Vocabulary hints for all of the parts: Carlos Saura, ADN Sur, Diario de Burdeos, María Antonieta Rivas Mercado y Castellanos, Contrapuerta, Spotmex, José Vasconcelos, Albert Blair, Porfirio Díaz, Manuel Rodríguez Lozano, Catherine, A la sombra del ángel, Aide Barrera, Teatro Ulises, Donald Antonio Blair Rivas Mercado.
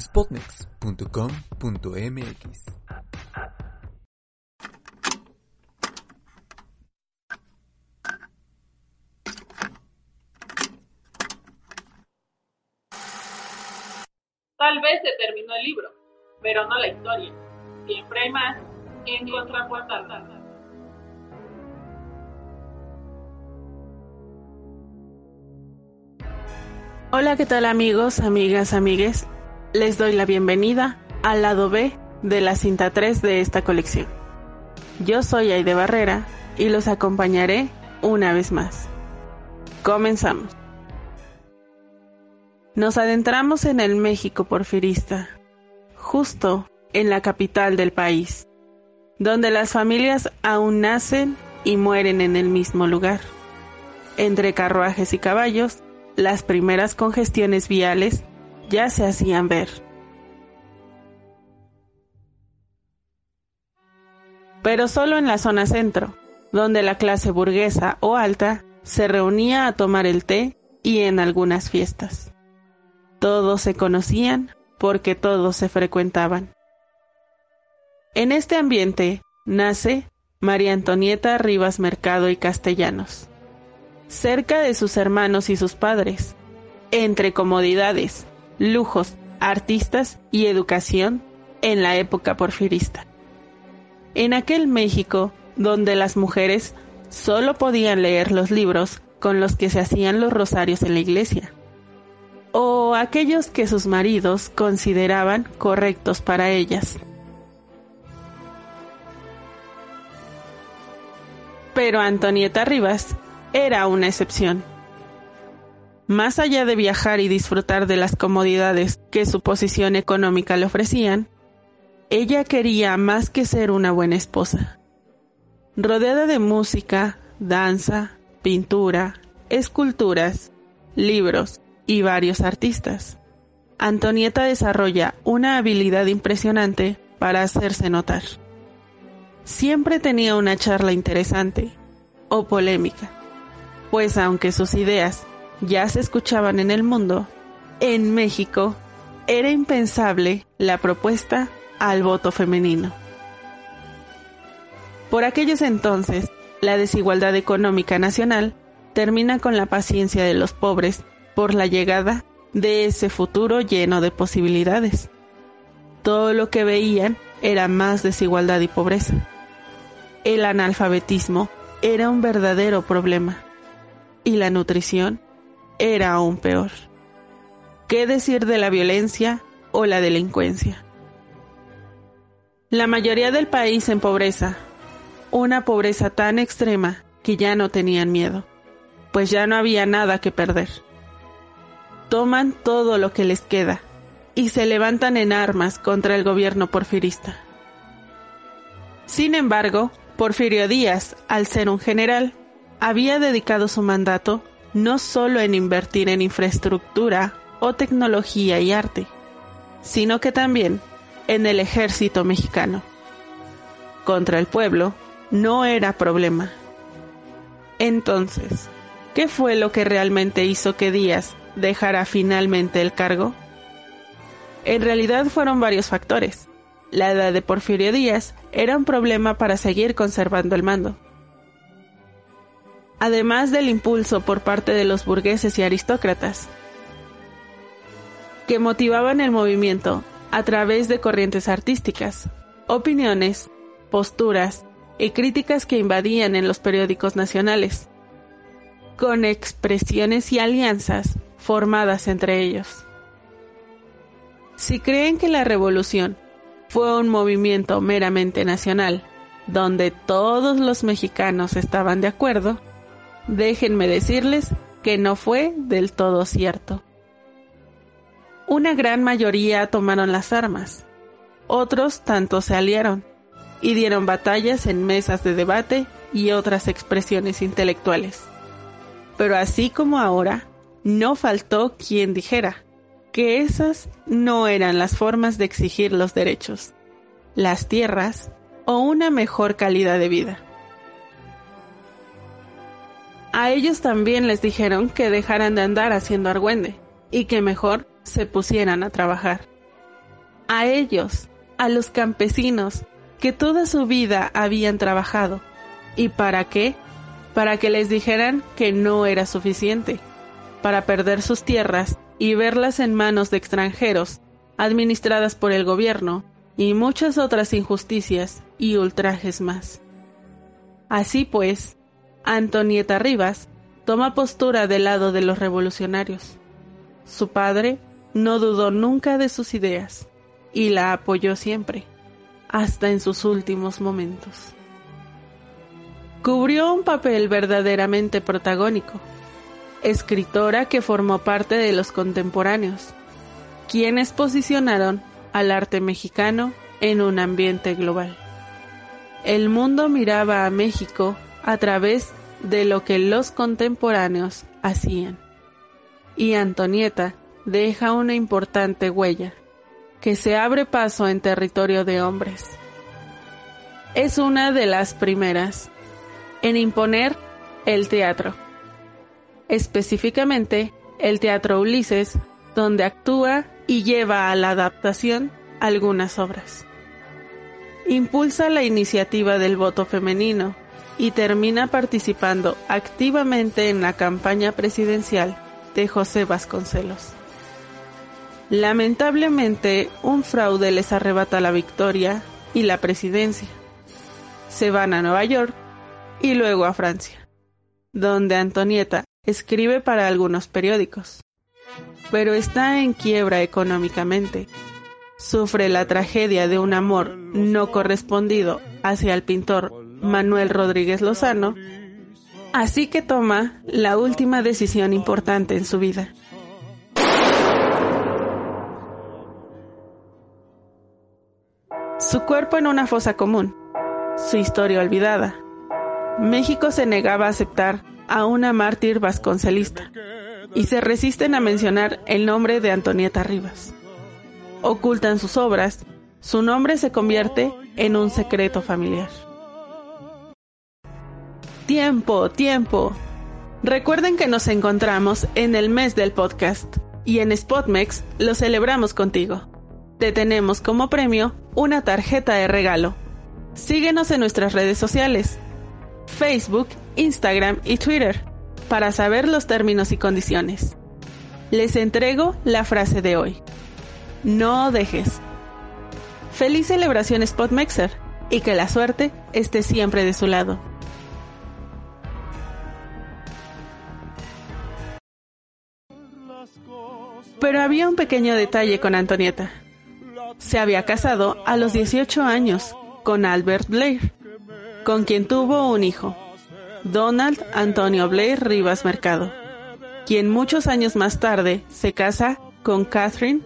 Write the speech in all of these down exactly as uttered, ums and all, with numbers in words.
spotmex punto com punto m x. Tal vez se terminó el libro, pero no la historia. Siempre hay más en Contrapuerta. Hola, ¿qué tal amigos, amigas, amigues? Les doy la bienvenida al lado B de la cinta tres de esta colección. Yo soy Aide Barrera y los acompañaré una vez más. Comenzamos. Nos adentramos en el México porfirista, justo en la capital del país, donde las familias aún nacen y mueren en el mismo lugar. Entre carruajes y caballos, las primeras congestiones viales ya se hacían ver. Pero solo en la zona centro, donde la clase burguesa o alta se reunía a tomar el té y en algunas fiestas. Todos se conocían porque todos se frecuentaban. En este ambiente nace María Antonieta Rivas Mercado y Castellanos, cerca de sus hermanos y sus padres, entre comodidades, lujos, artistas y educación en la época porfirista. En aquel México donde las mujeres solo podían leer los libros con los que se hacían los rosarios en la iglesia, o aquellos que sus maridos consideraban correctos para ellas. Pero Antonieta Rivas era una excepción. Más allá de viajar y disfrutar de las comodidades que su posición económica le ofrecían, ella quería más que ser una buena esposa. Rodeada de música, danza, pintura, esculturas, libros y varios artistas, Antonieta desarrolla una habilidad impresionante para hacerse notar. Siempre tenía una charla interesante o polémica, pues aunque sus ideas ya se escuchaban en el mundo, en México era impensable la propuesta al voto femenino. Por aquellos entonces, la desigualdad económica nacional termina con la paciencia de los pobres por la llegada de ese futuro lleno de posibilidades. Todo lo que veían era más desigualdad y pobreza. El analfabetismo era un verdadero problema, y la nutrición era aún peor. ¿Qué decir de la violencia o la delincuencia? La mayoría del país en pobreza, una pobreza tan extrema que ya no tenían miedo, pues ya no había nada que perder. Toman todo lo que les queda y se levantan en armas contra el gobierno porfirista. Sin embargo, Porfirio Díaz, al ser un general, había dedicado su mandato no solo en invertir en infraestructura o tecnología y arte, sino que también en el ejército mexicano. Contra el pueblo no era problema. Entonces, ¿qué fue lo que realmente hizo que Díaz dejará finalmente el cargo? En realidad fueron varios factores. La edad de Porfirio Díaz era un problema para seguir conservando el mando. Además del impulso por parte de los burgueses y aristócratas, que motivaban el movimiento a través de corrientes artísticas, opiniones, posturas y críticas que invadían en los periódicos nacionales, con expresiones y alianzas formadas entre ellos. Si creen que la revolución fue un movimiento meramente nacional, donde todos los mexicanos estaban de acuerdo, déjenme decirles que no fue del todo cierto. Una gran mayoría tomaron las armas, otros tanto se aliaron y dieron batallas en mesas de debate y otras expresiones intelectuales. Pero así como ahora, no faltó quien dijera que esas no eran las formas de exigir los derechos, las tierras o una mejor calidad de vida. A ellos también les dijeron que dejaran de andar haciendo argüende y que mejor se pusieran a trabajar, a ellos, a los campesinos, que toda su vida habían trabajado. ¿Y para qué? Para que les dijeran que no era suficiente, para perder sus tierras y verlas en manos de extranjeros, administradas por el gobierno, y muchas otras injusticias y ultrajes más. Así pues, Antonieta Rivas toma postura del lado de los revolucionarios. Su padre no dudó nunca de sus ideas y la apoyó siempre, hasta en sus últimos momentos. Cubrió un papel verdaderamente protagónico, escritora que formó parte de los contemporáneos, quienes posicionaron al arte mexicano en un ambiente global. El mundo miraba a México a través de lo que los contemporáneos hacían. Y Antonieta deja una importante huella, que se abre paso en territorio de hombres. Es una de las primeras en imponer el teatro, específicamente el Teatro Ulises, donde actúa y lleva a la adaptación algunas obras. Impulsa la iniciativa del voto femenino y termina participando activamente en la campaña presidencial de José Vasconcelos. Lamentablemente, un fraude les arrebata la victoria y la presidencia. Se van a Nueva York y luego a Francia, donde Antonieta escribe para algunos periódicos, pero está en quiebra económicamente. Sufre la tragedia de un amor no correspondido hacia el pintor Manuel Rodríguez Lozano, así que toma la última decisión importante en su vida. Su cuerpo en una fosa común, su historia olvidada. México se negaba a aceptar a una mártir vasconcelista, y se resisten a mencionar el nombre de Antonieta Rivas. Ocultan sus obras, su nombre se convierte en un secreto familiar. ¡Tiempo, tiempo! Recuerden que nos encontramos en el mes del podcast, y en Spotmex lo celebramos contigo. Te tenemos como premio una tarjeta de regalo. Síguenos en nuestras redes sociales, Facebook, Instagram y Twitter, para saber los términos y condiciones. Les entrego la frase de hoy. No dejes. Feliz celebración Spotmexer y que la suerte esté siempre de su lado. Pero había un pequeño detalle con Antonieta. Se había casado a los dieciocho años con Albert Blair, con quien tuvo un hijo, Donald Antonio Blair Rivas Mercado, quien muchos años más tarde se casa con Catherine,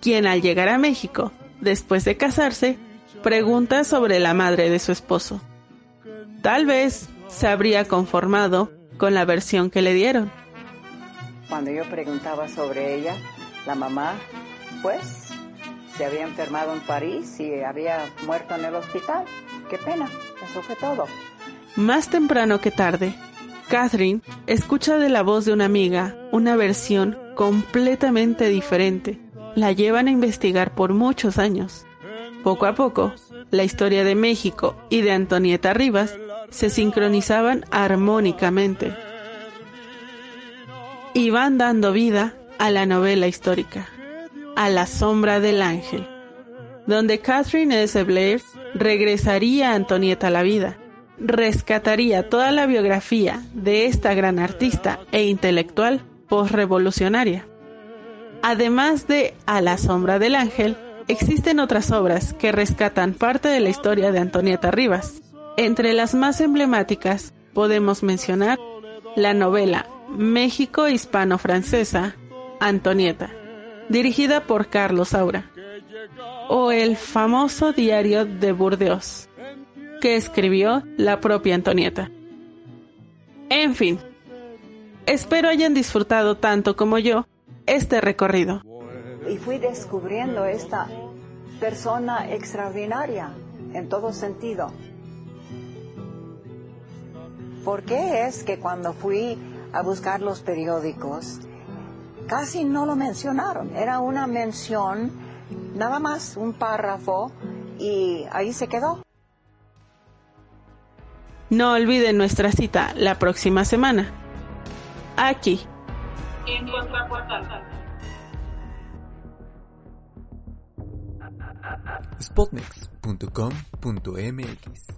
quien al llegar a México, después de casarse, pregunta sobre la madre de su esposo. Tal vez se habría conformado con la versión que le dieron. Cuando yo preguntaba sobre ella, la mamá, pues, se había enfermado en París y había muerto en el hospital. ¡Qué pena! Eso fue todo. Más temprano que tarde, Catherine escucha de la voz de una amiga una versión completamente diferente. La llevan a investigar por muchos años. Poco a poco, la historia de México y de Antonieta Rivas se sincronizaban armónicamente y van dando vida a la novela histórica, A la sombra del ángel, donde Catherine S. Blair regresaría a Antonieta a la vida. Rescataría toda la biografía de esta gran artista e intelectual posrevolucionaria. Además de A la sombra del ángel, existen otras obras que rescatan parte de la historia de Antonieta Rivas. Entre las más emblemáticas podemos mencionar la novela México hispano-francesa, Antonieta, dirigida por Carlos Saura, o el famoso Diario de Burdeos, que escribió la propia Antonieta. En fin, espero hayan disfrutado tanto como yo este recorrido. Y fui descubriendo esta persona extraordinaria en todo sentido. ¿Por qué es que cuando fui a buscar los periódicos casi no lo mencionaron? Era una mención Nada más un párrafo y ahí se quedó. No olviden nuestra cita la próxima semana. Aquí. En nuestra portal. Spotmex punto com punto m x